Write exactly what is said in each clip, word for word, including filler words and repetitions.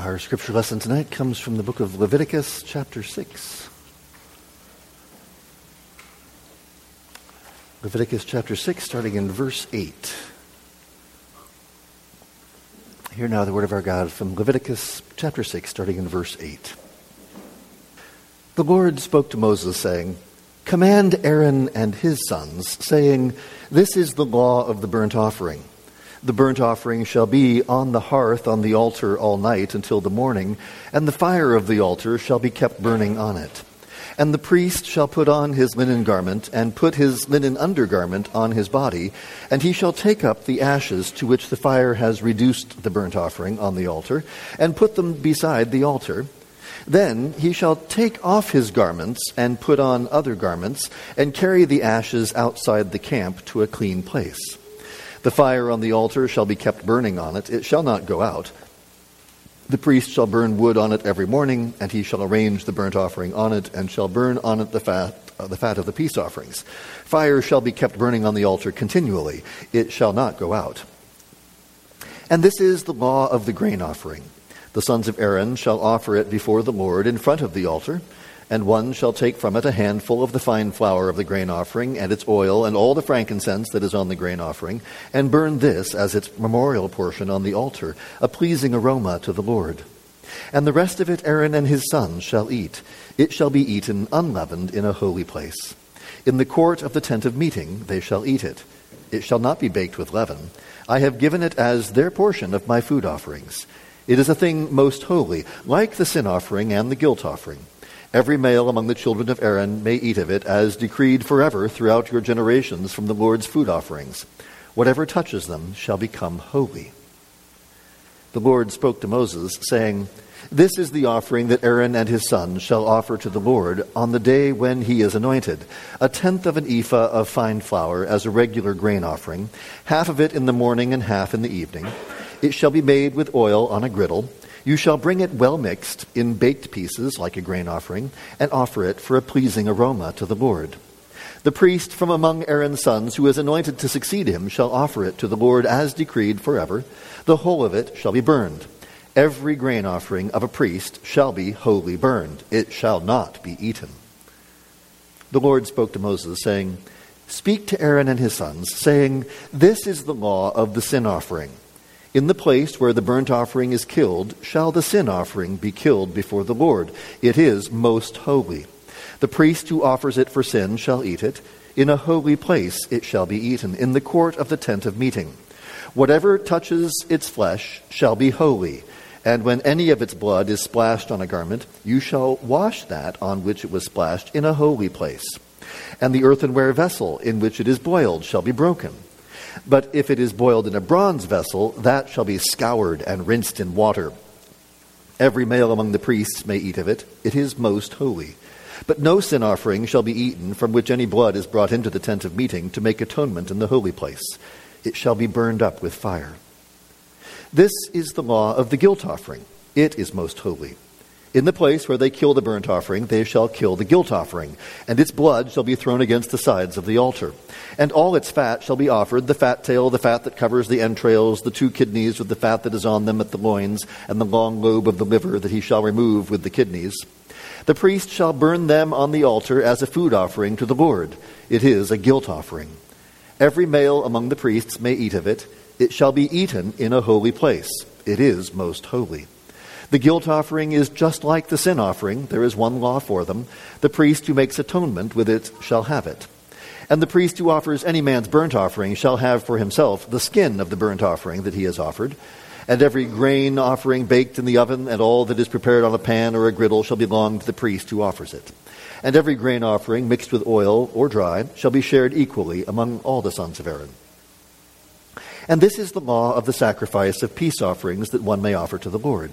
Our scripture lesson tonight comes from the book of Leviticus, chapter six. Leviticus chapter six, starting in verse eight. Hear now the word of our God from Leviticus chapter six, starting in verse eight. The Lord spoke to Moses, saying, "Command Aaron and his sons, saying, 'This is the law of the burnt offering. The burnt offering shall be on the hearth on the altar all night until the morning, and the fire of the altar shall be kept burning on it. And the priest shall put on his linen garment, and put his linen undergarment on his body, and he shall take up the ashes to which the fire has reduced the burnt offering on the altar, and put them beside the altar. Then he shall take off his garments, and put on other garments, and carry the ashes outside the camp to a clean place. The fire on the altar shall be kept burning on it. It shall not go out. The priest shall burn wood on it every morning, and he shall arrange the burnt offering on it, and shall burn on it the fat, uh, the fat of the peace offerings. Fire shall be kept burning on the altar continually. It shall not go out. And this is the law of the grain offering. The sons of Aaron shall offer it before the Lord in front of the altar, and one shall take from it a handful of the fine flour of the grain offering, and its oil, and all the frankincense that is on the grain offering, and burn this as its memorial portion on the altar, a pleasing aroma to the Lord. And the rest of it Aaron and his sons shall eat. It shall be eaten unleavened in a holy place. In the court of the tent of meeting they shall eat it. It shall not be baked with leaven. I have given it as their portion of my food offerings. It is a thing most holy, like the sin offering and the guilt offering. Every male among the children of Aaron may eat of it, as decreed forever throughout your generations from the Lord's food offerings. Whatever touches them shall become holy." The Lord spoke to Moses, saying, "This is the offering that Aaron and his sons shall offer to the Lord on the day when he is anointed, a tenth of an ephah of fine flour as a regular grain offering, half of it in the morning and half in the evening. It shall be made with oil on a griddle. You shall bring it well mixed in baked pieces like a grain offering, and offer it for a pleasing aroma to the Lord. The priest from among Aaron's sons who is anointed to succeed him shall offer it to the Lord as decreed forever. The whole of it shall be burned. Every grain offering of a priest shall be wholly burned. It shall not be eaten." The Lord spoke to Moses, saying, "Speak to Aaron and his sons, saying, 'This is the law of the sin offering. In the place where the burnt offering is killed, shall the sin offering be killed before the Lord. It is most holy. The priest who offers it for sin shall eat it. In a holy place it shall be eaten, in the court of the tent of meeting. Whatever touches its flesh shall be holy. And when any of its blood is splashed on a garment, you shall wash that on which it was splashed in a holy place. And the earthenware vessel in which it is boiled shall be broken. But if it is boiled in a bronze vessel, that shall be scoured and rinsed in water. Every male among the priests may eat of it. It is most holy. But no sin offering shall be eaten from which any blood is brought into the tent of meeting to make atonement in the holy place. It shall be burned up with fire. This is the law of the guilt offering. It is most holy. In the place where they kill the burnt offering, they shall kill the guilt offering, and its blood shall be thrown against the sides of the altar. And all its fat shall be offered, the fat tail, the fat that covers the entrails, the two kidneys with the fat that is on them at the loins, and the long lobe of the liver that he shall remove with the kidneys. The priest shall burn them on the altar as a food offering to the Lord. It is a guilt offering. Every male among the priests may eat of it. It shall be eaten in a holy place. It is most holy. The guilt offering is just like the sin offering. There is one law for them. The priest who makes atonement with it shall have it. And the priest who offers any man's burnt offering shall have for himself the skin of the burnt offering that he has offered. And every grain offering baked in the oven and all that is prepared on a pan or a griddle shall belong to the priest who offers it. And every grain offering mixed with oil or dry shall be shared equally among all the sons of Aaron. And this is the law of the sacrifice of peace offerings that one may offer to the Lord.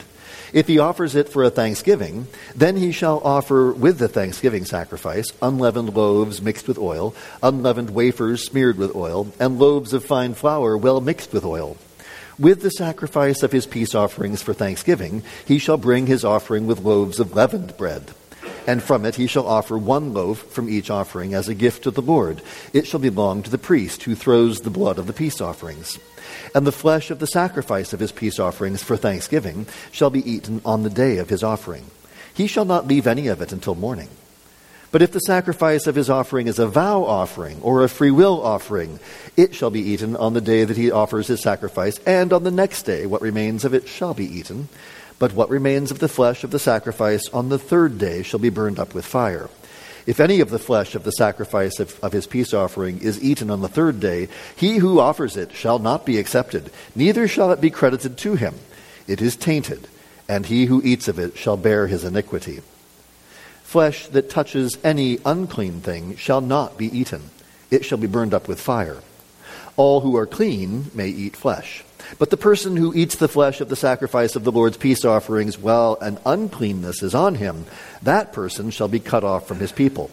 If he offers it for a thanksgiving, then he shall offer with the thanksgiving sacrifice unleavened loaves mixed with oil, unleavened wafers smeared with oil, and loaves of fine flour well mixed with oil. With the sacrifice of his peace offerings for thanksgiving, he shall bring his offering with loaves of leavened bread. and from it he shall offer one loaf from each offering as a gift to the Lord. It shall belong to the priest who throws the blood of the peace offerings. And the flesh of the sacrifice of his peace offerings for thanksgiving shall be eaten on the day of his offering. He shall not leave any of it until morning. But if the sacrifice of his offering is a vow offering or a free will offering, it shall be eaten on the day that he offers his sacrifice, and on the next day what remains of it shall be eaten. But what remains of the flesh of the sacrifice on the third day shall be burned up with fire. If any of the flesh of the sacrifice of, of his peace offering is eaten on the third day, he who offers it shall not be accepted, neither shall it be credited to him. It is tainted, and he who eats of it shall bear his iniquity. Flesh that touches any unclean thing shall not be eaten. It shall be burned up with fire. All who are clean may eat flesh. But the person who eats the flesh of the sacrifice of the Lord's peace offerings while an uncleanness is on him, that person shall be cut off from his people.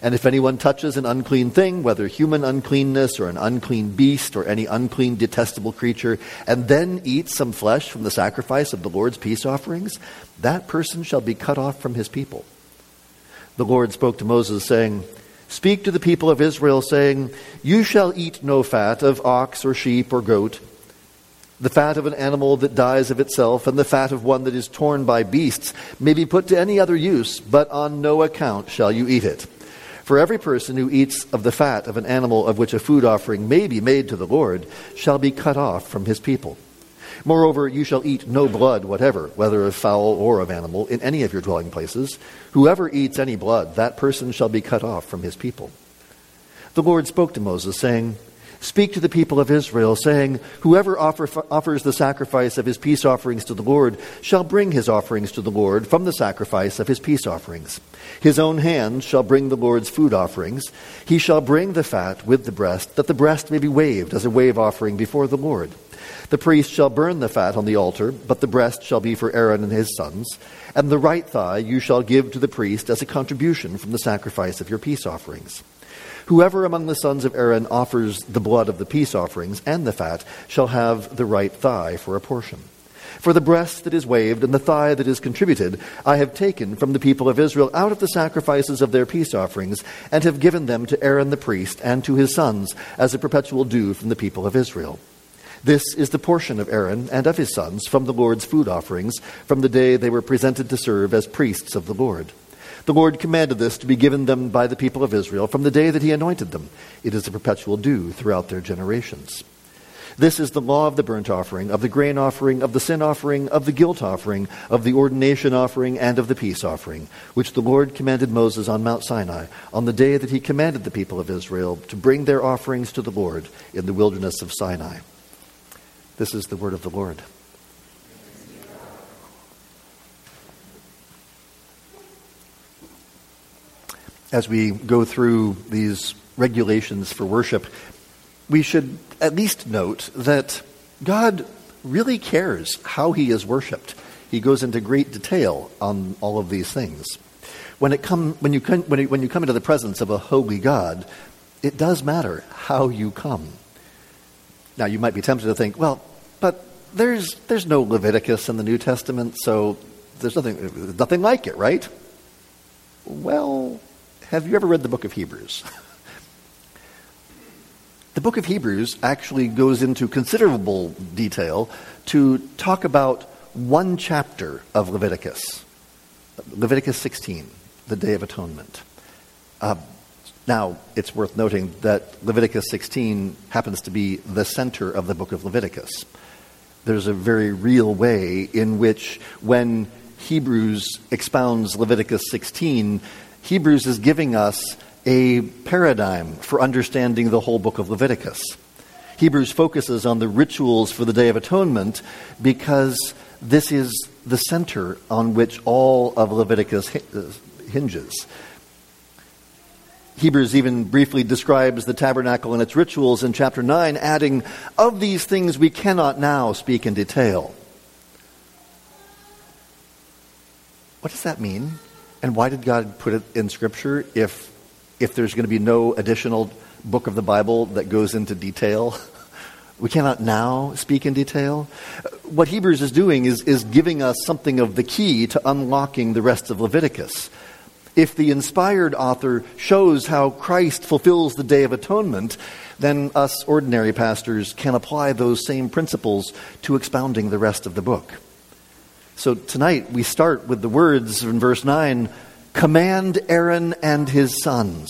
And if anyone touches an unclean thing, whether human uncleanness or an unclean beast or any unclean detestable creature, and then eats some flesh from the sacrifice of the Lord's peace offerings, that person shall be cut off from his people. The Lord spoke to Moses, saying, "Speak to the people of Israel, saying, you shall eat no fat of ox or sheep or goat, the fat of an animal that dies of itself, and the fat of one that is torn by beasts may be put to any other use, but on no account shall you eat it. For every person who eats of the fat of an animal of which a food offering may be made to the Lord shall be cut off from his people. Moreover, you shall eat no blood whatever, whether of fowl or of animal, in any of your dwelling places. Whoever eats any blood, that person shall be cut off from his people." The Lord spoke to Moses, saying, "Speak to the people of Israel, saying, whoever offer, offers the sacrifice of his peace offerings to the Lord shall bring his offerings to the Lord from the sacrifice of his peace offerings. His own hand shall bring the Lord's food offerings. He shall bring the fat with the breast, that the breast may be waved as a wave offering before the Lord. The priest shall burn the fat on the altar, but the breast shall be for Aaron and his sons. And the right thigh you shall give to the priest as a contribution from the sacrifice of your peace offerings. Whoever among the sons of Aaron offers the blood of the peace offerings and the fat shall have the right thigh for a portion. For the breast that is waved and the thigh that is contributed, I have taken from the people of Israel out of the sacrifices of their peace offerings, and have given them to Aaron the priest and to his sons as a perpetual due from the people of Israel. This is the portion of Aaron and of his sons from the Lord's food offerings, from the day they were presented to serve as priests of the Lord. The Lord commanded this to be given them by the people of Israel from the day that he anointed them. It is a perpetual due throughout their generations. This is the law of the burnt offering, of the grain offering, of the sin offering, of the guilt offering, of the ordination offering, and of the peace offering, which the Lord commanded Moses on Mount Sinai, on the day that he commanded the people of Israel to bring their offerings to the Lord in the wilderness of Sinai." This is the word of the Lord. As we go through these regulations for worship, we should at least note that God really cares how he is worshiped. He goes into great detail on all of these things. When it come, when you come, when you, when you come into the presence of a holy God, it does matter how you come. Now, you might be tempted to think, well, but there's there's no Leviticus in the New Testament, so there's nothing nothing like it, right? Well, have you ever read the book of Hebrews? The book of Hebrews actually goes into considerable detail to talk about one chapter of Leviticus, Leviticus sixteen, the Day of Atonement. Uh, Now, it's worth noting that Leviticus sixteen happens to be the center of the book of Leviticus. There's a very real way in which when Hebrews expounds Leviticus sixteen, Hebrews is giving us a paradigm for understanding the whole book of Leviticus. Hebrews focuses on the rituals for the Day of Atonement because this is the center on which all of Leviticus hinges. Hebrews even briefly describes the tabernacle and its rituals in chapter nine, adding, "Of these things we cannot now speak in detail." What does that mean? And why did God put it in Scripture if, if there's going to be no additional book of the Bible that goes into detail? We cannot now speak in detail. What Hebrews is doing is, is giving us something of the key to unlocking the rest of Leviticus. If the inspired author shows how Christ fulfills the Day of Atonement, then us ordinary pastors can apply those same principles to expounding the rest of the book. So tonight we start with the words in verse nine, "Command Aaron and his sons."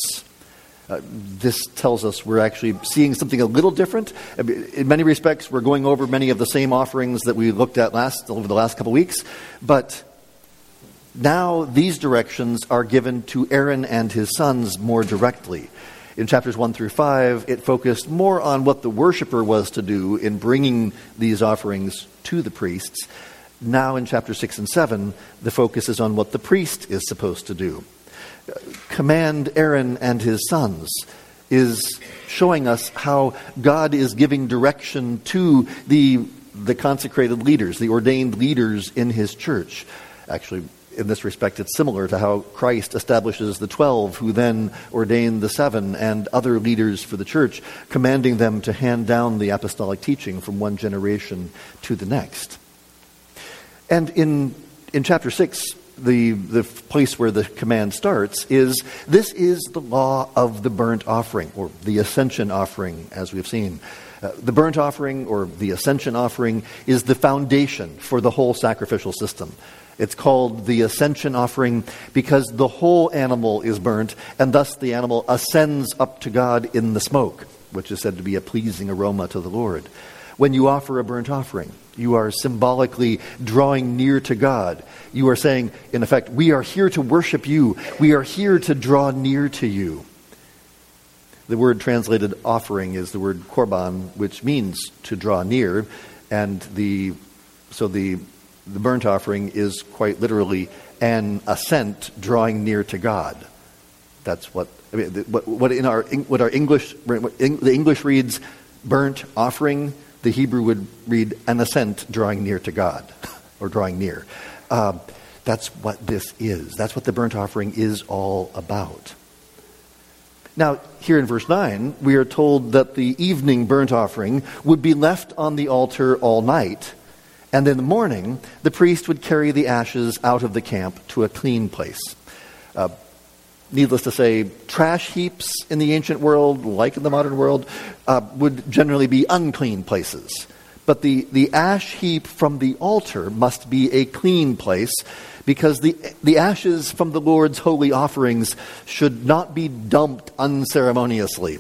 Uh, this tells us we're actually seeing something a little different. In many respects, we're going over many of the same offerings that we looked at last over the last couple weeks, but now these directions are given to Aaron and his sons more directly. In chapters one through five, it focused more on what the worshiper was to do in bringing these offerings to the priests. Now in chapters six and seven, the focus is on what the priest is supposed to do. Command Aaron and his sons is showing us how God is giving direction to the the consecrated leaders, the ordained leaders in his church. Actually, in this respect, it's similar to how Christ establishes the twelve, who then ordained the seven and other leaders for the church, commanding them to hand down the apostolic teaching from one generation to the next. And in in chapter six, The, the place where the command starts is, this is the law of the burnt offering, or the ascension offering, as we've seen. Uh, the burnt offering, or the ascension offering, is the foundation for the whole sacrificial system. It's called the ascension offering because the whole animal is burnt, and thus the animal ascends up to God in the smoke, which is said to be a pleasing aroma to the Lord. When you offer a burnt offering, you are symbolically drawing near to God. You are saying, in effect, we are here to worship you. We are here to draw near to you. The word translated offering is the word korban, which means to draw near. And the so the, the burnt offering is quite literally an ascent, drawing near to God. That's what I mean, what, what in our what our English what in, the English reads burnt offering. The Hebrew would read an ascent drawing near to God, or drawing near. Uh, that's what this is. That's what the burnt offering is all about. Now, here in verse nine, we are told that the evening burnt offering would be left on the altar all night, and in the morning, the priest would carry the ashes out of the camp to a clean place. Uh, Needless to say, trash heaps in the ancient world, like in the modern world, uh, would generally be unclean places. But the, the ash heap from the altar must be a clean place, because the, the ashes from the Lord's holy offerings should not be dumped unceremoniously.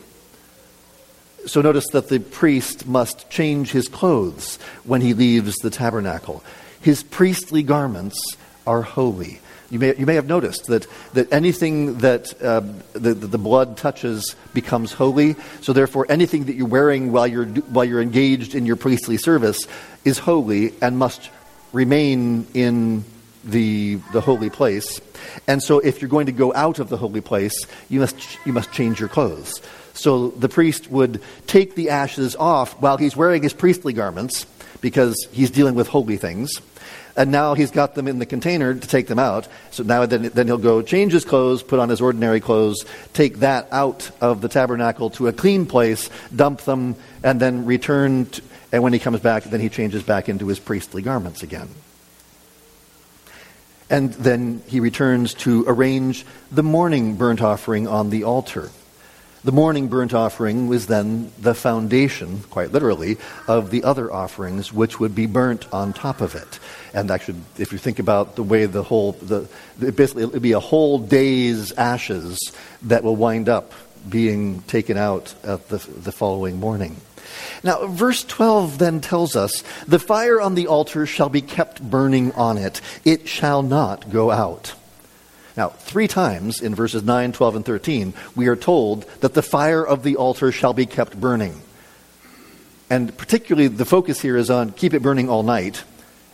So notice that the priest must change his clothes when he leaves the tabernacle. His priestly garments are holy. You may you may have noticed that, that anything that uh, the, the blood touches becomes holy. So therefore, anything that you're wearing while you're while you're engaged in your priestly service is holy and must remain in the the holy place. And so, if you're going to go out of the holy place, you must you must change your clothes. So the priest would take the ashes off while he's wearing his priestly garments, because he's dealing with holy things. And now he's got them in the container to take them out. So now then, then he'll go change his clothes, put on his ordinary clothes, take that out of the tabernacle to a clean place, dump them, and then return. To, and when he comes back, then he changes back into his priestly garments again. And then he returns to arrange the morning burnt offering on the altar. The morning burnt offering was then the foundation, quite literally, of the other offerings, which would be burnt on top of it. And actually, if you think about the way the whole, the basically it would be a whole day's ashes that will wind up being taken out at the, the following morning. Now, verse twelve then tells us, the fire on the altar shall be kept burning on it. It shall not go out. Now, three times in verses nine, twelve, and thirteen, we are told that the fire of the altar shall be kept burning. And particularly the focus here is on keep it burning all night.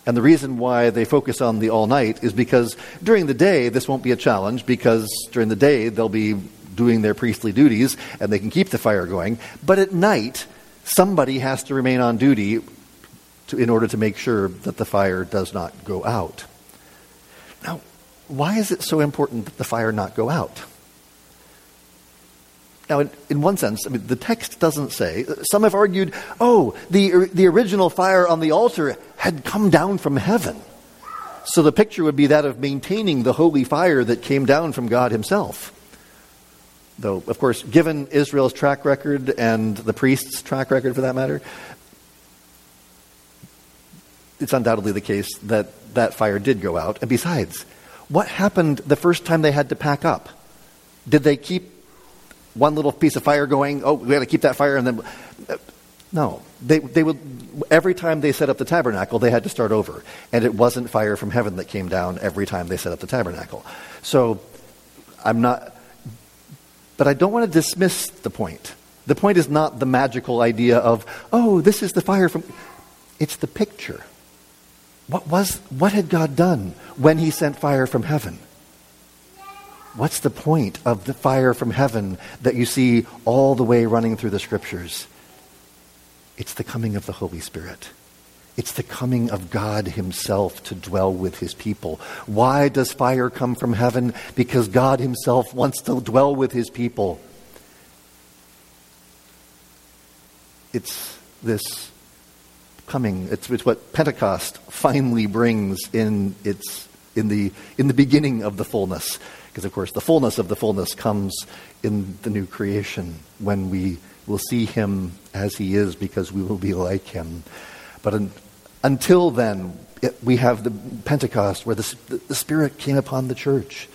And the reason why they focus on the all night is because during the day this won't be a challenge, because during the day they'll be doing their priestly duties and they can keep the fire going. But at night, somebody has to remain on duty to, in order to make sure that the fire does not go out. Now, why is it so important that the fire not go out? Now, in, in one sense, I mean, the text doesn't say. Some have argued, oh, the the original fire on the altar had come down from heaven. So the picture would be that of maintaining the holy fire that came down from God himself. Though, of course, given Israel's track record and the priest's track record for that matter, it's undoubtedly the case that that fire did go out. And besides, what happened the first time they had to pack up? Did they keep one little piece of fire going? Oh, we got to keep that fire, and then no. They they would every time they set up the tabernacle, they had to start over, and it wasn't fire from heaven that came down every time they set up the tabernacle. So I'm not, but I don't want to dismiss the point. The point is not the magical idea of oh, this is the fire from. It's the picture. What was what had God done when He sent fire from heaven? What's the point of the fire from heaven that you see all the way running through the scriptures? It's the coming of the Holy Spirit. It's the coming of God himself to dwell with his people. Why does fire come from heaven? Because God himself wants to dwell with his people. It's this coming. It's, it's what Pentecost finally brings in its in the in the beginning of the fullness. Because, of course, the fullness of the fullness comes in the new creation when we will see him as he is because we will be like him. But un- until then, it, we have the Pentecost where the, the Spirit came upon the church.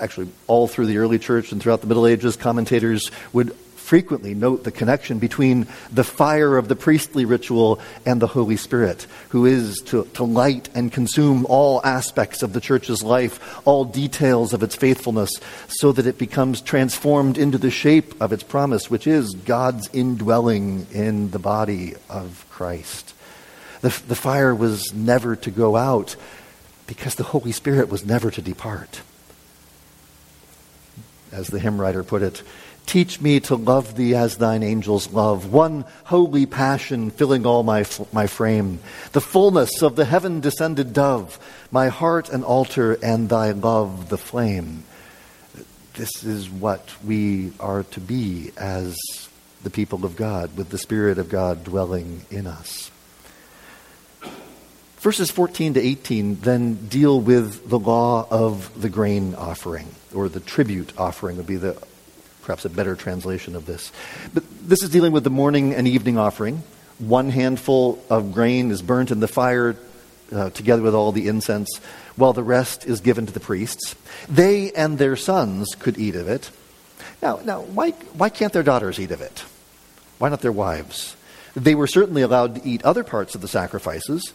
Actually, all through the early church and throughout the Middle Ages, commentators would frequently note the connection between the fire of the priestly ritual and the Holy Spirit, who is to, to light and consume all aspects of the church's life, all details of its faithfulness, so that it becomes transformed into the shape of its promise, which is God's indwelling in the body of Christ. The, the fire was never to go out because the Holy Spirit was never to depart. As the hymn writer put it, teach me to love thee as thine angels love, one holy passion filling all my my frame, the fullness of the heaven-descended dove, my heart an altar and thy love the flame. This is what we are to be as the people of God, with the Spirit of God dwelling in us. Verses fourteen to eighteen then deal with the law of the grain offering, or the tribute offering would be the perhaps a better translation of this. But this is dealing with the morning and evening offering. One handful of grain is burnt in the fire uh, together with all the incense, while the rest is given to the priests. They and their sons could eat of it. Now, now why, why can't their daughters eat of it? Why not their wives? They were certainly allowed to eat other parts of the sacrifices.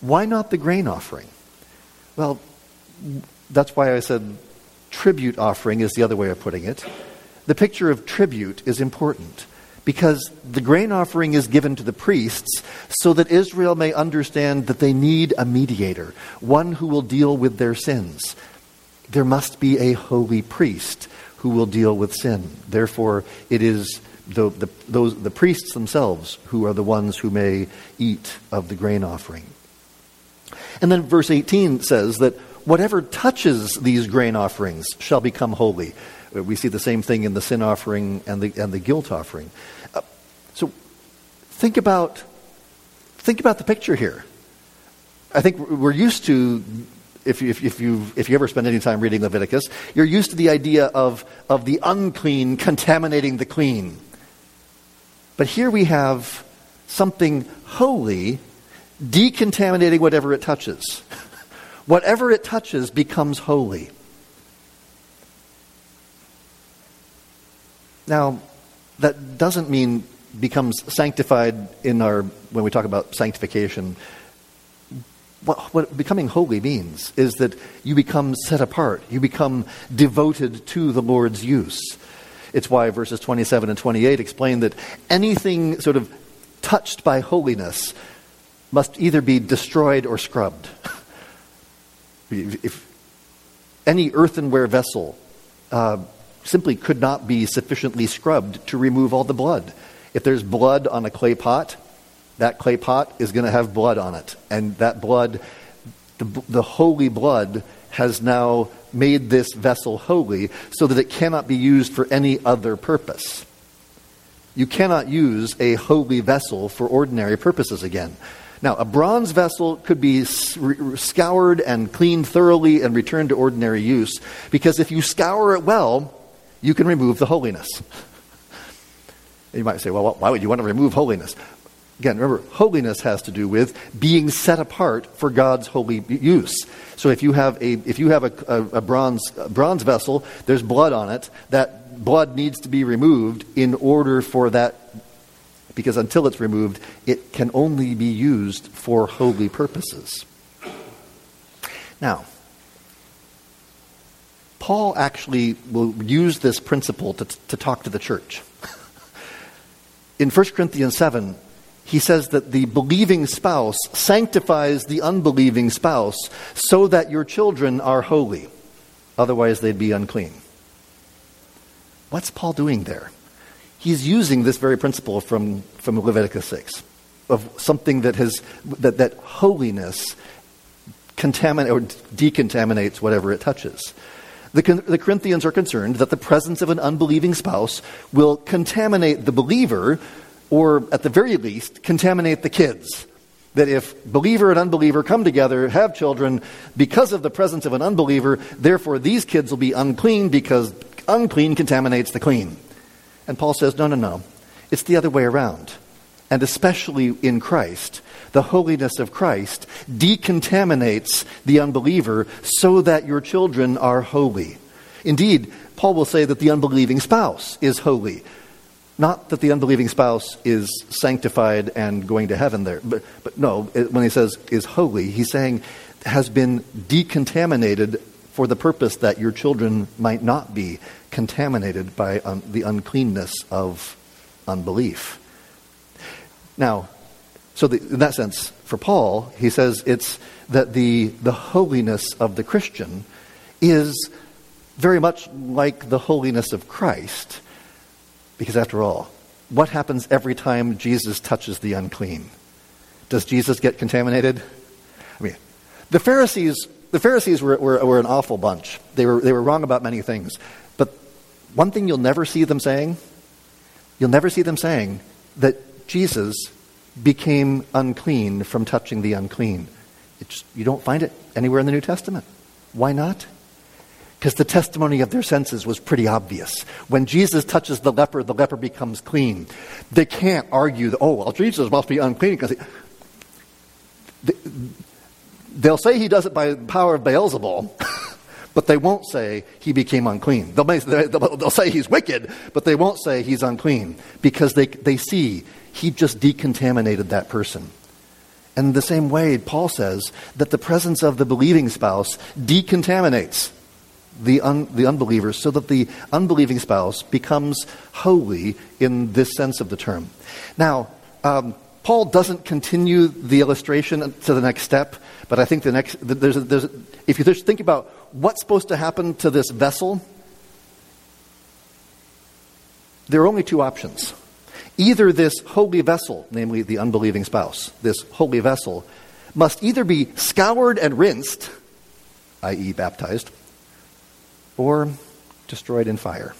Why not the grain offering? Well, that's why I said tribute offering is the other way of putting it. The picture of tribute is important because the grain offering is given to the priests so that Israel may understand that they need a mediator, one who will deal with their sins. There must be a holy priest who will deal with sin. Therefore, it is the, the, those, the priests themselves who are the ones who may eat of the grain offering. And then verse eighteen says that whatever touches these grain offerings shall become holy. We see the same thing in the sin offering and the and the guilt offering. Uh, so think about think about the picture here. I think we're used to, if you, if, if you if you ever spend any time reading Leviticus, you're used to the idea of of the unclean contaminating the clean. But here we have something holy decontaminating whatever it touches. Whatever it touches becomes holy. Now, that doesn't mean becomes sanctified in our, when we talk about sanctification. What, what becoming holy means is that you become set apart. You become devoted to the Lord's use. It's why verses twenty-seven and twenty-eight explain that anything sort of touched by holiness must either be destroyed or scrubbed. If any earthenware vessel uh, simply could not be sufficiently scrubbed to remove all the blood. If there's blood on a clay pot, that clay pot is going to have blood on it. And that blood, the, the holy blood, has now made this vessel holy so that it cannot be used for any other purpose. You cannot use a holy vessel for ordinary purposes again. Now, a bronze vessel could be scoured and cleaned thoroughly and returned to ordinary use, because if you scour it well, you can remove the holiness. You might say, well, why would you want to remove holiness? Again, remember, holiness has to do with being set apart for God's holy use. So if you have a if you have a, a, a bronze a bronze vessel, there's blood on it. That blood needs to be removed in order for that, because until it's removed, it can only be used for holy purposes. Now, Paul actually will use this principle to, to talk to the church. In First Corinthians seven, he says that the believing spouse sanctifies the unbelieving spouse so that your children are holy. Otherwise, they'd be unclean. What's Paul doing there? He's using this very principle from, from Leviticus six, of something that has that, that holiness contaminate or decontaminates whatever it touches. The, the Corinthians are concerned that the presence of an unbelieving spouse will contaminate the believer, or at the very least, contaminate the kids. That if believer and unbeliever come together, have children, because of the presence of an unbeliever, therefore these kids will be unclean because unclean contaminates the clean. And Paul says, no, no, no. It's the other way around. And especially in Christ, the holiness of Christ decontaminates the unbeliever so that your children are holy. Indeed, Paul will say that the unbelieving spouse is holy. Not that the unbelieving spouse is sanctified and going to heaven there. But, but no, it, when he says is holy, he's saying has been decontaminated for the purpose that your children might not be contaminated by um, the uncleanness of unbelief. Now, so the, in that sense, for Paul, he says it's that the the holiness of the Christian is very much like the holiness of Christ. Because after all, what happens every time Jesus touches the unclean? Does Jesus get contaminated? I mean, the Pharisees the Pharisees were, were, were an awful bunch. They were, they were wrong about many things. But one thing you'll never see them saying, you'll never see them saying that Jesus became unclean from touching the unclean. It's, you don't find it anywhere in the New Testament. Why not? Because the testimony of their senses was pretty obvious. When Jesus touches the leper, the leper becomes clean. They can't argue that, oh, well, Jesus must be unclean because he... They'll say he does it by the power of Beelzebul, but they won't say he became unclean. They'll, they'll say he's wicked, but they won't say he's unclean, because they, they see he just decontaminated that person. And in the same way, Paul says that the presence of the believing spouse decontaminates The, un, the unbelievers, so that the unbelieving spouse becomes holy in this sense of the term. Now, um, Paul doesn't continue the illustration to the next step, but I think the next there's a, there's a, if you just think about what's supposed to happen to this vessel, there are only two options: either this holy vessel, namely the unbelieving spouse, this holy vessel, must either be scoured and rinsed, that is, baptized, or destroyed in fire.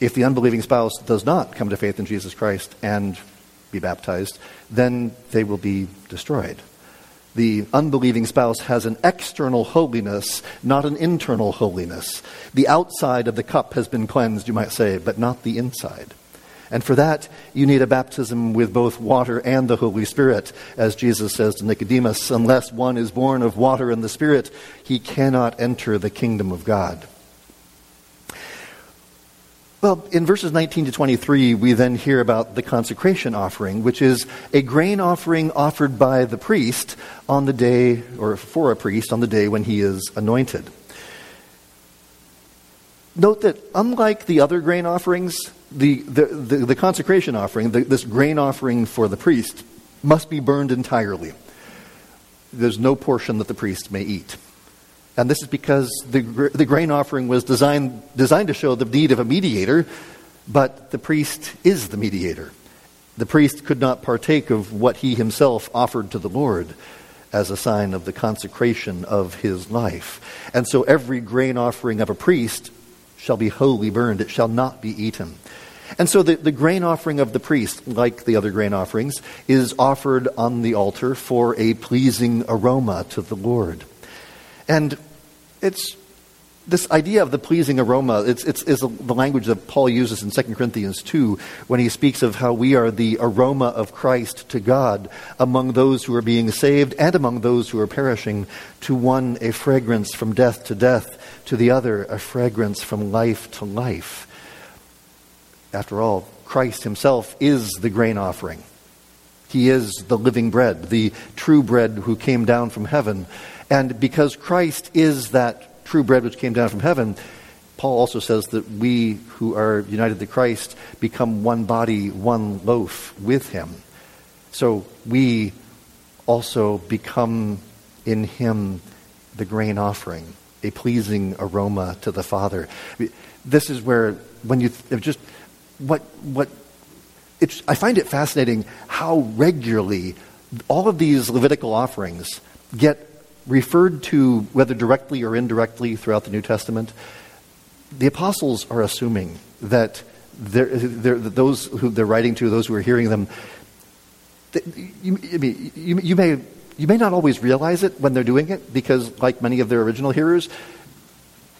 If the unbelieving spouse does not come to faith in Jesus Christ and be baptized, then they will be destroyed. The unbelieving spouse has an external holiness, not an internal holiness. The outside of the cup has been cleansed, you might say, but not the inside. And for that, you need a baptism with both water and the Holy Spirit. As Jesus says to Nicodemus, unless one is born of water and the Spirit, he cannot enter the kingdom of God. Well, in verses nineteen to twenty-three, we then hear about the consecration offering, which is a grain offering offered by the priest on the day, or for a priest on the day when he is anointed. Note that unlike the other grain offerings, The the, the the consecration offering, the, this grain offering for the priest, must be burned entirely. There's no portion that the priest may eat. And this is because the the grain offering was designed designed to show the need of a mediator, but the priest is the mediator. The priest could not partake of what he himself offered to the Lord as a sign of the consecration of his life. And so every grain offering of a priest shall be wholly burned. It shall not be eaten. And so the, the grain offering of the priest, like the other grain offerings, is offered on the altar for a pleasing aroma to the Lord. And it's this idea of the pleasing aroma, it's, it's, is the language that Paul uses in Second Corinthians two when he speaks of how we are the aroma of Christ to God among those who are being saved and among those who are perishing, to one a fragrance from death to death, to the other a fragrance from life to life. After all, Christ himself is the grain offering. He is the living bread, the true bread who came down from heaven. And because Christ is that true bread which came down from heaven, Paul also says that we who are united to Christ become one body, one loaf with him. So we also become in him the grain offering, a pleasing aroma to the Father. This is where, when you th- just... What what? It's, I find it fascinating how regularly all of these Levitical offerings get referred to, whether directly or indirectly, throughout the New Testament. The apostles are assuming that they're, they're, those who they're writing to, those who are hearing them, you, you, you may you may not always realize it when they're doing it, because, like many of their original hearers,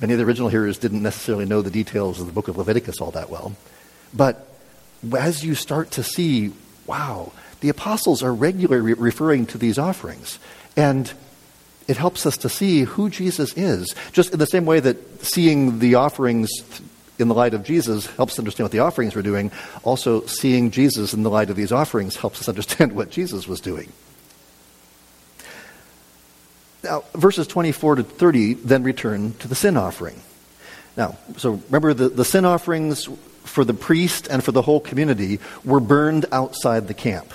many of the original hearers didn't necessarily know the details of the book of Leviticus all that well. But as you start to see, wow, the apostles are regularly re- referring to these offerings. And it helps us to see who Jesus is. Just in the same way that seeing the offerings in the light of Jesus helps us understand what the offerings were doing, also seeing Jesus in the light of these offerings helps us understand what Jesus was doing. Now, verses twenty-four to thirty then return to the sin offering. Now, so remember the, the sin offerings for the priest and for the whole community were burned outside the camp,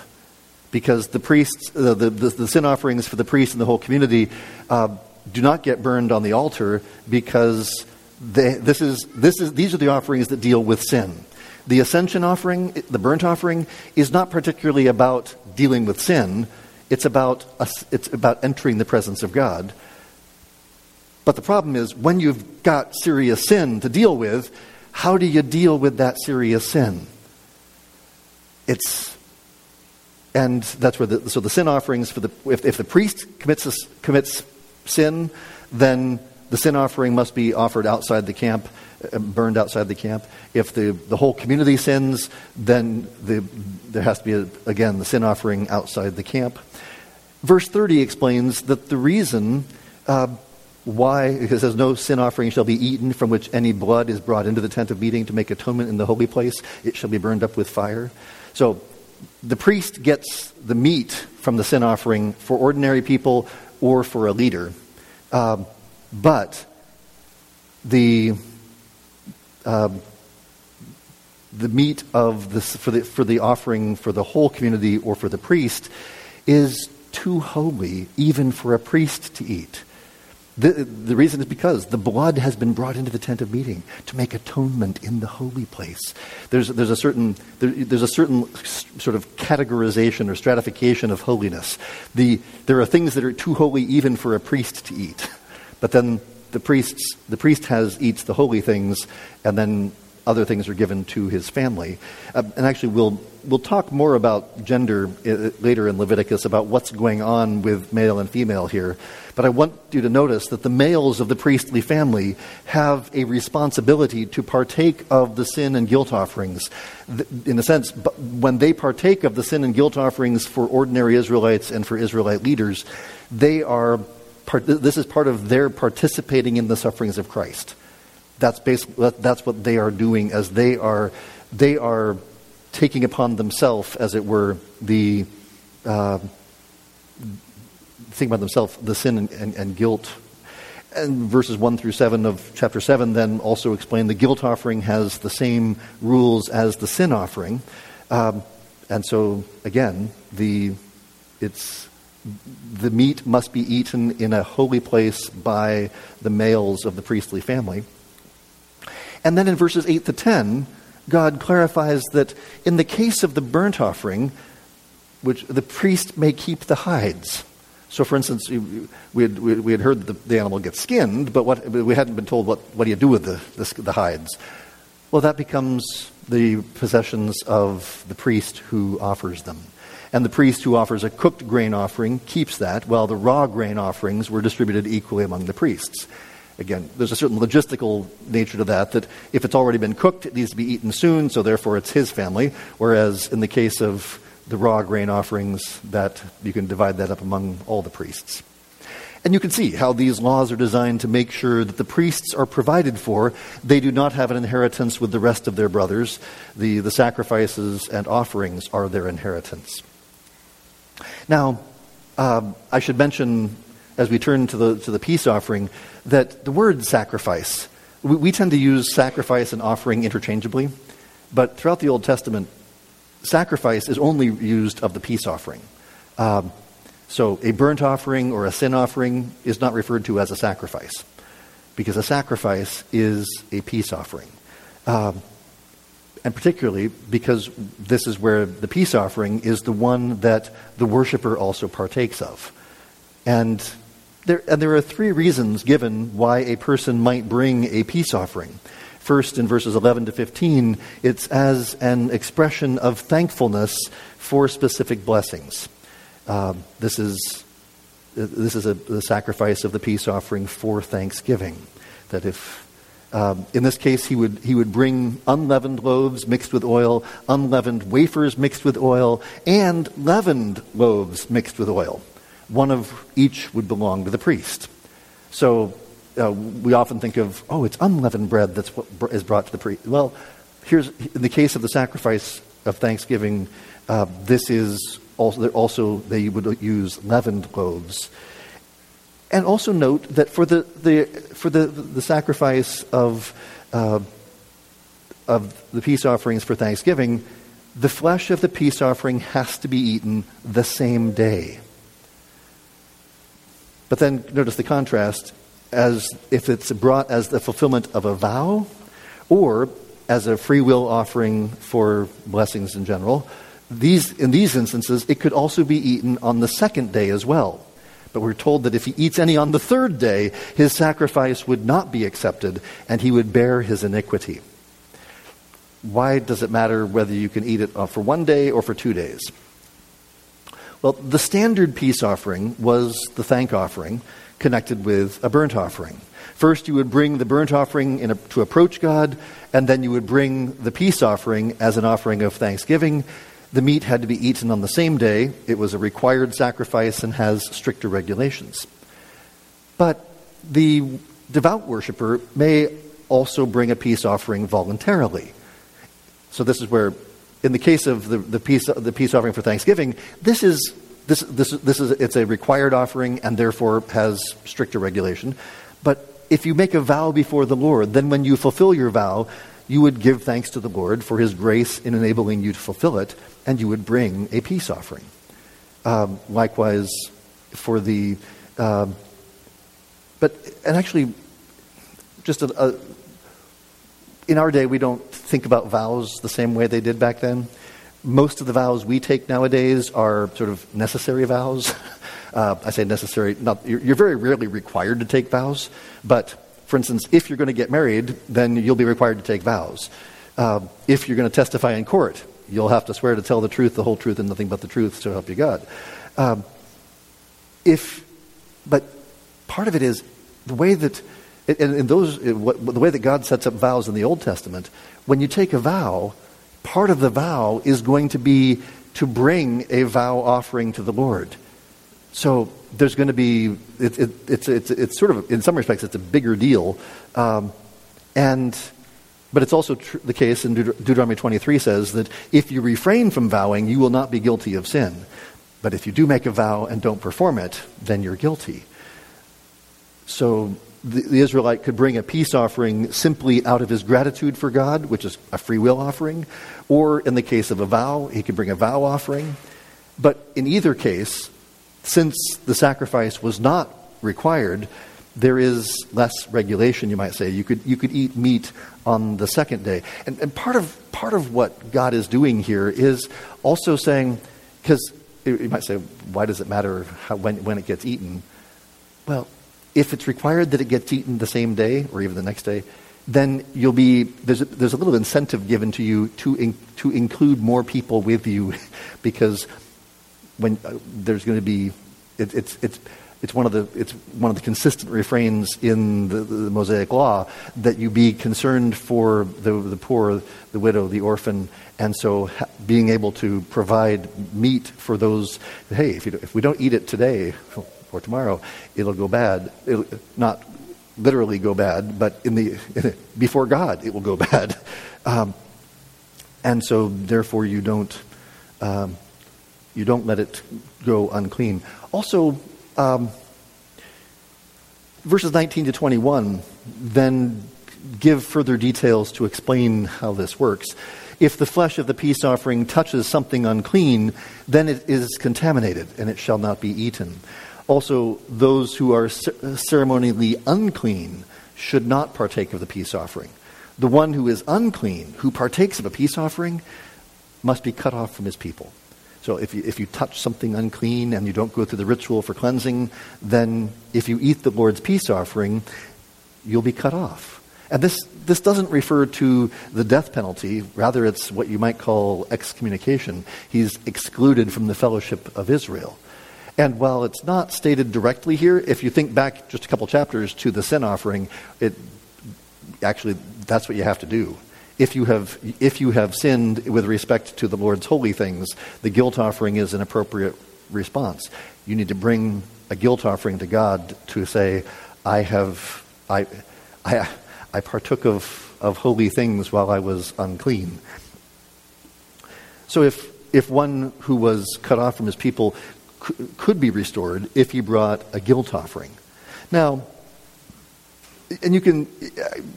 because the priests, uh, the, the the sin offerings for the priest and the whole community uh, do not get burned on the altar, because they, this is this is these are the offerings that deal with sin. The ascension offering, the burnt offering, is not particularly about dealing with sin. It's about it's about entering the presence of God. But the problem is, when you've got serious sin to deal with, how do you deal with that serious sin? It's, and that's where the, so the sin offerings for the, if, if the priest commits a, commits sin, then the sin offering must be offered outside the camp, burned outside the camp. If the, the whole community sins, then the, there has to be, a, again, the sin offering outside the camp. Verse thirty explains that the reason, uh, Why? Because it says, no sin offering shall be eaten from which any blood is brought into the tent of meeting to make atonement in the holy place. It shall be burned up with fire. So the priest gets the meat from the sin offering for ordinary people or for a leader. Uh, but the uh, the meat of this for the for the offering for the whole community or for the priest is too holy even for a priest to eat. The, the reason is because the blood has been brought into the tent of meeting to make atonement in the holy place. There's there's a certain there, there's a certain sort of categorization or stratification of holiness. The there are things that are too holy even for a priest to eat, but then the priests the priest has eats the holy things, and then other things are given to his family. Uh, and actually, we'll we'll talk more about gender uh, later in Leviticus, about what's going on with male and female here. But I want you to notice that the males of the priestly family have a responsibility to partake of the sin and guilt offerings. In a sense, when they partake of the sin and guilt offerings for ordinary Israelites and for Israelite leaders, they are part, this is part of their participating in the sufferings of Christ. That's basically that's what they are doing, as they are they are taking upon themselves, as it were, the uh, thinking about themselves the sin and, and, and guilt. And verses one through seven of chapter seven then also explain the guilt offering has the same rules as the sin offering, um, and so again the it's. The meat must be eaten in a holy place by the males of the priestly family. And then in verses eight to ten, God clarifies that in the case of the burnt offering, which the priest may keep the hides. So, for instance, we had, we had heard that the animal gets skinned, but what, we hadn't been told what, what do you do with the, the, the hides. Well, that becomes the possessions of the priest who offers them. And the priest who offers a cooked grain offering keeps that, while the raw grain offerings were distributed equally among the priests. Again, there's a certain logistical nature to that, that if it's already been cooked, it needs to be eaten soon, so therefore it's his family. Whereas in the case of the raw grain offerings, that you can divide that up among all the priests. And you can see how these laws are designed to make sure that the priests are provided for. They do not have an inheritance with the rest of their brothers. The, the sacrifices and offerings are their inheritance. Now, uh, I should mention, as we turn to the to the peace offering, that the word sacrifice, we, we tend to use sacrifice and offering interchangeably, but throughout the Old Testament, sacrifice is only used of the peace offering. Um, so a burnt offering or a sin offering is not referred to as a sacrifice, because a sacrifice is a peace offering. Um, And particularly because this is where the peace offering is the one that the worshiper also partakes of. And there, and there are three reasons given why a person might bring a peace offering. First, in verses eleven to fifteen, it's as an expression of thankfulness for specific blessings. Uh, this is this is a, the sacrifice of the peace offering for thanksgiving. That if Um, in this case, he would he would bring unleavened loaves mixed with oil, unleavened wafers mixed with oil, and leavened loaves mixed with oil. One of each would belong to the priest. So uh, we often think of, oh, it's unleavened bread that's what is brought to the priest. Well, here's in the case of the sacrifice of thanksgiving, uh, this is also, also they would use leavened loaves. And also note that for the, the for the, the sacrifice of uh, of the peace offerings for thanksgiving, the flesh of the peace offering has to be eaten the same day. But then notice the contrast, as if it's brought as the fulfillment of a vow, or as a free will offering for blessings in general. These in these instances, it could also be eaten on the second day as well. But we're told that if he eats any on the third day, his sacrifice would not be accepted, and he would bear his iniquity. Why does it matter whether you can eat it for one day or for two days? Well, the standard peace offering was the thank offering connected with a burnt offering. First, you would bring the burnt offering in a, to approach God, and then you would bring the peace offering as an offering of thanksgiving. The meat had to be eaten on the same day. It was a required sacrifice and has stricter regulations. But the devout worshiper may also bring a peace offering voluntarily. So this is where, in the case of the, the peace the peace offering for Thanksgiving, this is this this this is it's a required offering and therefore has stricter regulation. But if you make a vow before the Lord, then when you fulfill your vow, you would give thanks to the Lord for his grace in enabling you to fulfill it, and you would bring a peace offering. Um, likewise, for the, uh, but, and actually, just a, a, in our day, we don't think about vows the same way they did back then. Most of the vows we take nowadays are sort of necessary vows. uh, I say necessary, not, you're, you're very rarely required to take vows, but for instance, if you're going to get married, then you'll be required to take vows. Uh, if you're going to testify in court, you'll have to swear to tell the truth, the whole truth, and nothing but the truth, so help you God. Um, if, but part of it is the way that, and, and those, it, what, the way that God sets up vows in the Old Testament. When you take a vow, part of the vow is going to be to bring a vow offering to the Lord. So there's going to be, it, it, it's it's it's sort of, in some respects, it's a bigger deal. Um, and, but it's also tr- the case, in Deut- Deuteronomy twenty-three says that if you refrain from vowing, you will not be guilty of sin. But if you do make a vow and don't perform it, then you're guilty. So the, the Israelite could bring a peace offering simply out of his gratitude for God, which is a free will offering. Or in the case of a vow, he could bring a vow offering. But in either case, since the sacrifice was not required, there is less regulation, you might say. You could you could eat meat on the second day. And, and part of part of what God is doing here is also saying, because you might say, why does it matter how, when, when it gets eaten? Well, if it's required that it gets eaten the same day or even the next day, then you'll be there's a, there's a little incentive given to you to in, to include more people with you, because when uh, there's going to be it, it's it's it's one of the it's one of the consistent refrains in the, the Mosaic Law that you be concerned for the the poor, the widow, the orphan, and so ha- being able to provide meat for those. Hey, if you, if we don't eat it today or tomorrow, it'll go bad. It'll not. Literally go bad, but in the in it, before God it will go bad, um, and so therefore you don't um, you don't let it go unclean. Also, um, verses nineteen to twenty-one then give further details to explain how this works. If the flesh of the peace offering touches something unclean, then it is contaminated, and it shall not be eaten. Also, those who are ceremonially unclean should not partake of the peace offering. The one who is unclean, who partakes of a peace offering, must be cut off from his people. So if you, if you touch something unclean and you don't go through the ritual for cleansing, then if you eat the Lord's peace offering, you'll be cut off. And this, this doesn't refer to the death penalty. Rather, it's what you might call excommunication. He's excluded from the fellowship of Israel. And while it's not stated directly here, if you think back just a couple chapters to the sin offering, it actually that's what you have to do. If you have if you have sinned with respect to the Lord's holy things, the guilt offering is an appropriate response. You need to bring a guilt offering to God to say, I have I I I partook of, of holy things while I was unclean. So if if one who was cut off from his people could be restored if he brought a guilt offering. Now, and you can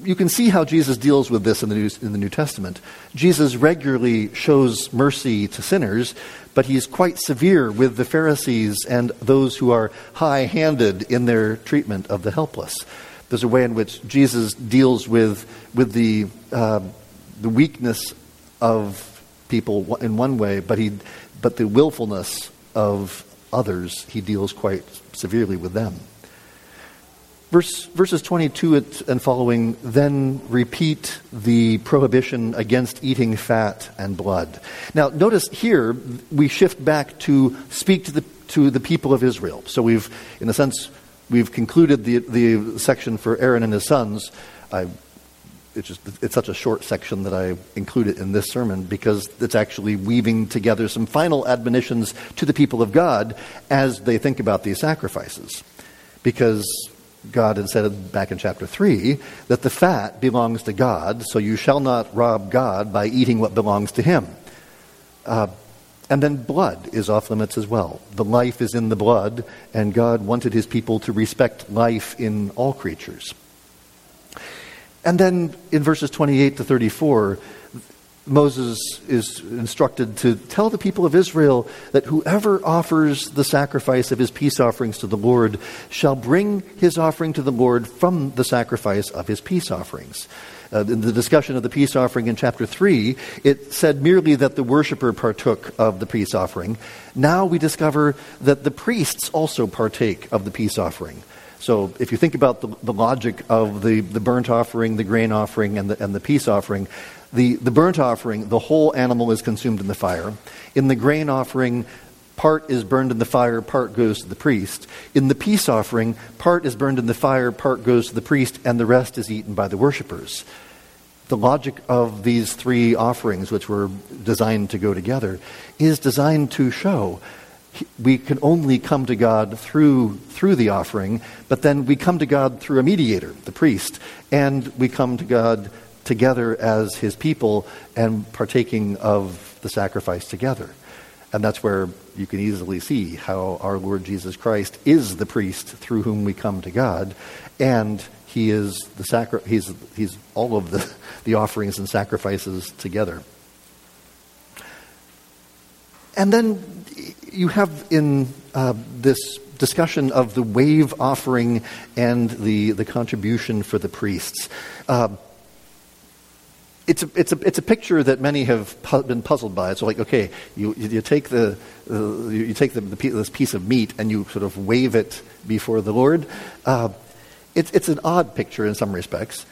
you can see how Jesus deals with this in the New, in the New Testament. Jesus regularly shows mercy to sinners, but he's quite severe with the Pharisees and those who are high-handed in their treatment of the helpless. There's a way in which Jesus deals with with the uh, the weakness of people in one way, but he but the willfulness of others, he deals quite severely with them. Verse, verses twenty-two and following then repeat the prohibition against eating fat and blood. Now, notice here we shift back to speak to the to the people of Israel. So we've, in a sense, we've concluded the the section for Aaron and his sons. I, it's just it's such a short section that I include it in this sermon because it's actually weaving together some final admonitions to the people of God as they think about these sacrifices. Because God had said back in chapter three that the fat belongs to God, so you shall not rob God by eating what belongs to him. Uh, and then blood is off limits as well. The life is in the blood, and God wanted his people to respect life in all creatures. And then in verses twenty-eight to thirty-four, Moses is instructed to tell the people of Israel that whoever offers the sacrifice of his peace offerings to the Lord shall bring his offering to the Lord from the sacrifice of his peace offerings. Uh, in the discussion of the peace offering in chapter three, it said merely that the worshiper partook of the peace offering. Now we discover that the priests also partake of the peace offering. So if you think about the, the logic of the, the burnt offering, the grain offering, and the, and the peace offering, the, the burnt offering, the whole animal is consumed in the fire. In the grain offering, part is burned in the fire, part goes to the priest. In the peace offering, part is burned in the fire, part goes to the priest, and the rest is eaten by the worshipers. The logic of these three offerings, which were designed to go together, is designed to show we can only come to God through through the offering, but then we come to God through a mediator, the priest, and we come to God together as his people and partaking of the sacrifice together. And that's where you can easily see how our Lord Jesus Christ is the priest through whom we come to God, and he is the sacri- he's he's all of the, the offerings and sacrifices together. And then you have in uh, this discussion of the wave offering and the, the contribution for the priests. Uh, it's a it's a it's a picture that many have pu- been puzzled by. It's like, okay, you you take the uh, you take the, the piece, this piece of meat and you sort of wave it before the Lord. Uh, it's it's an odd picture in some respects.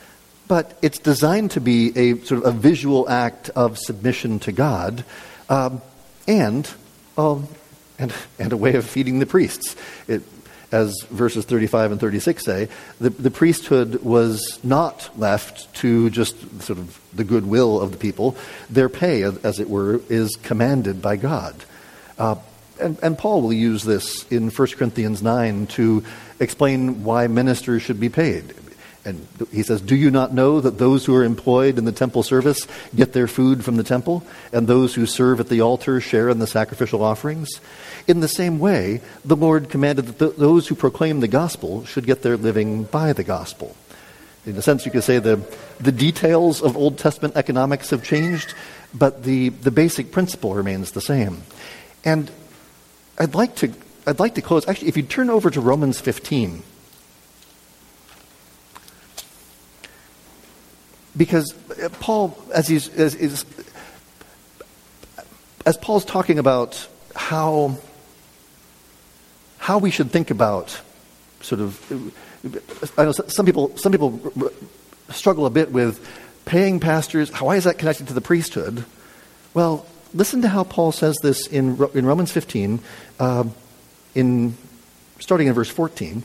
But it's designed to be a sort of a visual act of submission to God, um, and, um, and and a way of feeding the priests. It, as verses thirty-five and thirty-six say, the, the priesthood was not left to just sort of the goodwill of the people. Their pay, as it were, is commanded by God. Uh, and, and Paul will use this in First Corinthians nine to explain why ministers should be paid. And he says, "Do you not know that those who are employed in the temple service get their food from the temple, and those who serve at the altar share in the sacrificial offerings? In the same way, the Lord commanded that th- those who proclaim the gospel should get their living by the gospel." In a sense, you could say the, the details of Old Testament economics have changed, but the, the basic principle remains the same. And I'd like to I'd like to close. Actually, if you turn over to Romans fifteen. Because Paul, as he's as, is, as Paul's talking about how how we should think about sort of, I know some people some people struggle a bit with paying pastors. How, why is that connected to the priesthood? Well, listen to how Paul says this in in Romans fifteen, uh, in starting in verse fourteen.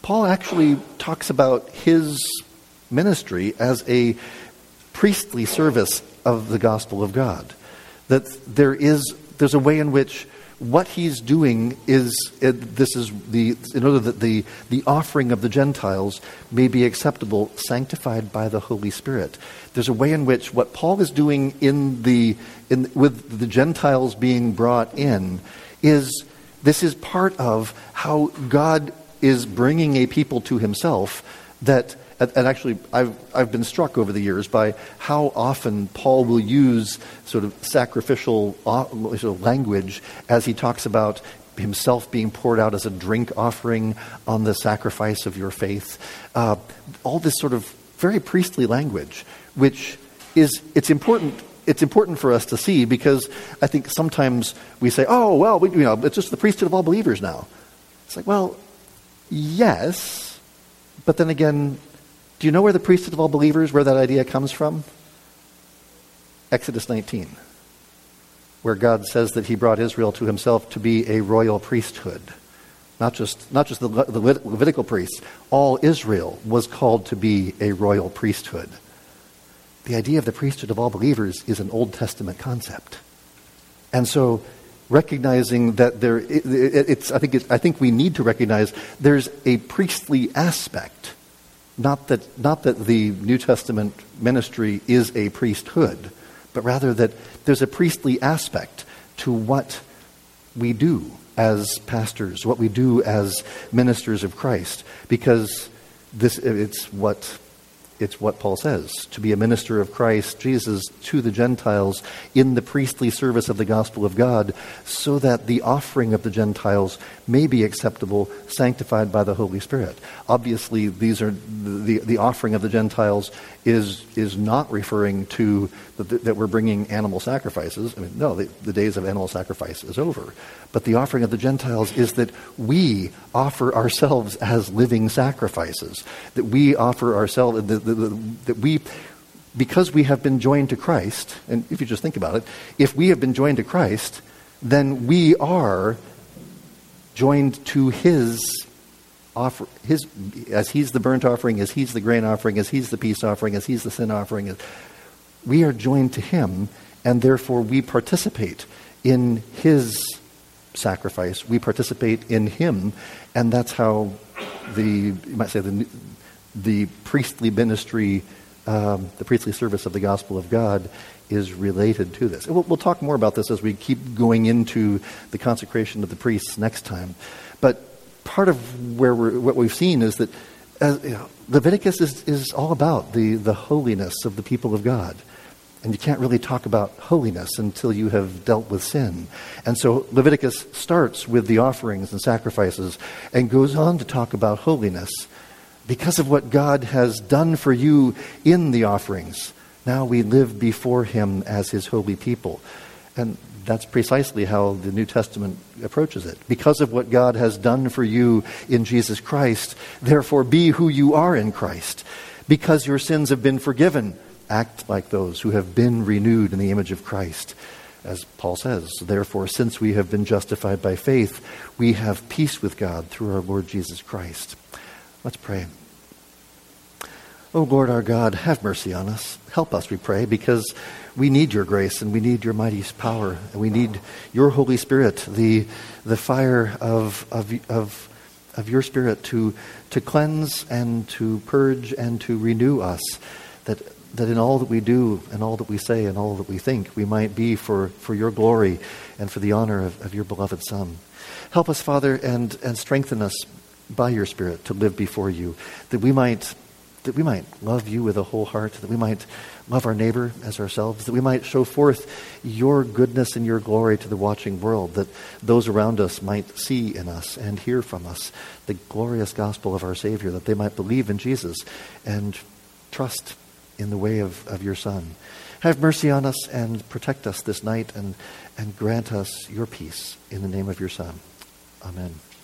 Paul actually talks about his ministry as a priestly service of the gospel of God. That there is there's a way in which what he's doing is this is the in order that the the offering of the Gentiles may be acceptable, sanctified by the Holy Spirit. There's a way in which what Paul is doing in the in with the Gentiles being brought in is this is part of how God is bringing a people to himself that, and actually I've I've been struck over the years by how often Paul will use sort of sacrificial language as he talks about himself being poured out as a drink offering on the sacrifice of your faith. Uh, all this sort of very priestly language, which is, it's important It's important for us to see, because I think sometimes we say, oh, well, we, you know, it's just the priesthood of all believers now. It's like, well, yes, but then again, do you know where the priesthood of all believers, where that idea comes from? Exodus nineteen, where God says that he brought Israel to himself to be a royal priesthood. Not just not just the, Le- the Le- Levitical priests, all Israel was called to be a royal priesthood. The idea of the priesthood of all believers is an Old Testament concept. And so recognizing that there, it, it, it's. I think. It, I think we need to recognize there's a priestly aspect. Not that. Not that the New Testament ministry is a priesthood, but rather that there's a priestly aspect to what we do as pastors, what we do as ministers of Christ, because this. It's what. It's what Paul says, to be a minister of Christ Jesus to the Gentiles in the priestly service of the gospel of God, so that the offering of the Gentiles may be acceptable, sanctified by the Holy Spirit. Obviously, these are the, the offering of the Gentiles is is not referring to that, that we're bringing animal sacrifices. I mean, no, the, the days of animal sacrifice is over. But the offering of the Gentiles is that we offer ourselves as living sacrifices, that we offer ourselves, that, that, that we, because we have been joined to Christ, and if you just think about it, if we have been joined to Christ, then we are joined to his offer, his, as he's the burnt offering, as he's the grain offering, as he's the peace offering, as he's the sin offering. We are joined to him, and therefore we participate in his sacrifice. We participate in him, and that's how the, you might say, the the priestly ministry, um, the priestly service of the gospel of God is related to this. And we'll, we'll talk more about this as we keep going into the consecration of the priests next time. But part of where we're, what we've seen is that as, you know, Leviticus is, is all about the, the holiness of the people of God. And you can't really talk about holiness until you have dealt with sin. And so Leviticus starts with the offerings and sacrifices and goes on to talk about holiness because of what God has done for you in the offerings. Now we live before him as his holy people. And that's precisely how the New Testament approaches it. Because of what God has done for you in Jesus Christ, therefore be who you are in Christ. Because your sins have been forgiven, act like those who have been renewed in the image of Christ. As Paul says, therefore, since we have been justified by faith, we have peace with God through our Lord Jesus Christ. Let's pray. Oh Lord our God, have mercy on us. Help us, we pray, because we need your grace and we need your mighty power and we need your Holy Spirit, the the fire of of of, of your Spirit to to cleanse and to purge and to renew us, that that in all that we do and all that we say and all that we think, we might be for, for your glory and for the honor of, of your beloved Son. Help us, Father, and and strengthen us by your Spirit to live before you, that we might that we might love you with a whole heart, that we might love our neighbor as ourselves, that we might show forth your goodness and your glory to the watching world, that those around us might see in us and hear from us the glorious gospel of our Savior, that they might believe in Jesus and trust in the way of, of your Son. Have mercy on us and protect us this night and, and grant us your peace in the name of your Son. Amen.